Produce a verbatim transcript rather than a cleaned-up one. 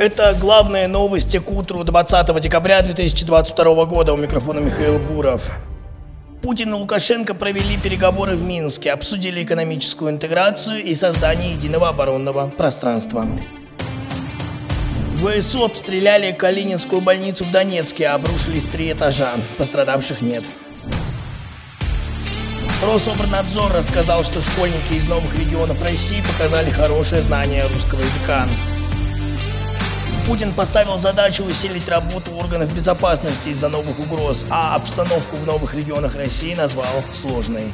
Это главные новости к утру двадцатого декабря две тысячи двадцать второго года. У микрофона Михаил Буров. Путин и Лукашенко провели переговоры в Минске, обсудили экономическую интеграцию и создание единого оборонного пространства. ВСУ обстреляли Калининскую больницу в Донецке, обрушились три этажа. Пострадавших нет. Рособрнадзор рассказал, что школьники из новых регионов России показали хорошее знание русского языка. Путин поставил задачу усилить работу органов безопасности из-за новых угроз, а обстановку в новых регионах России назвал сложной.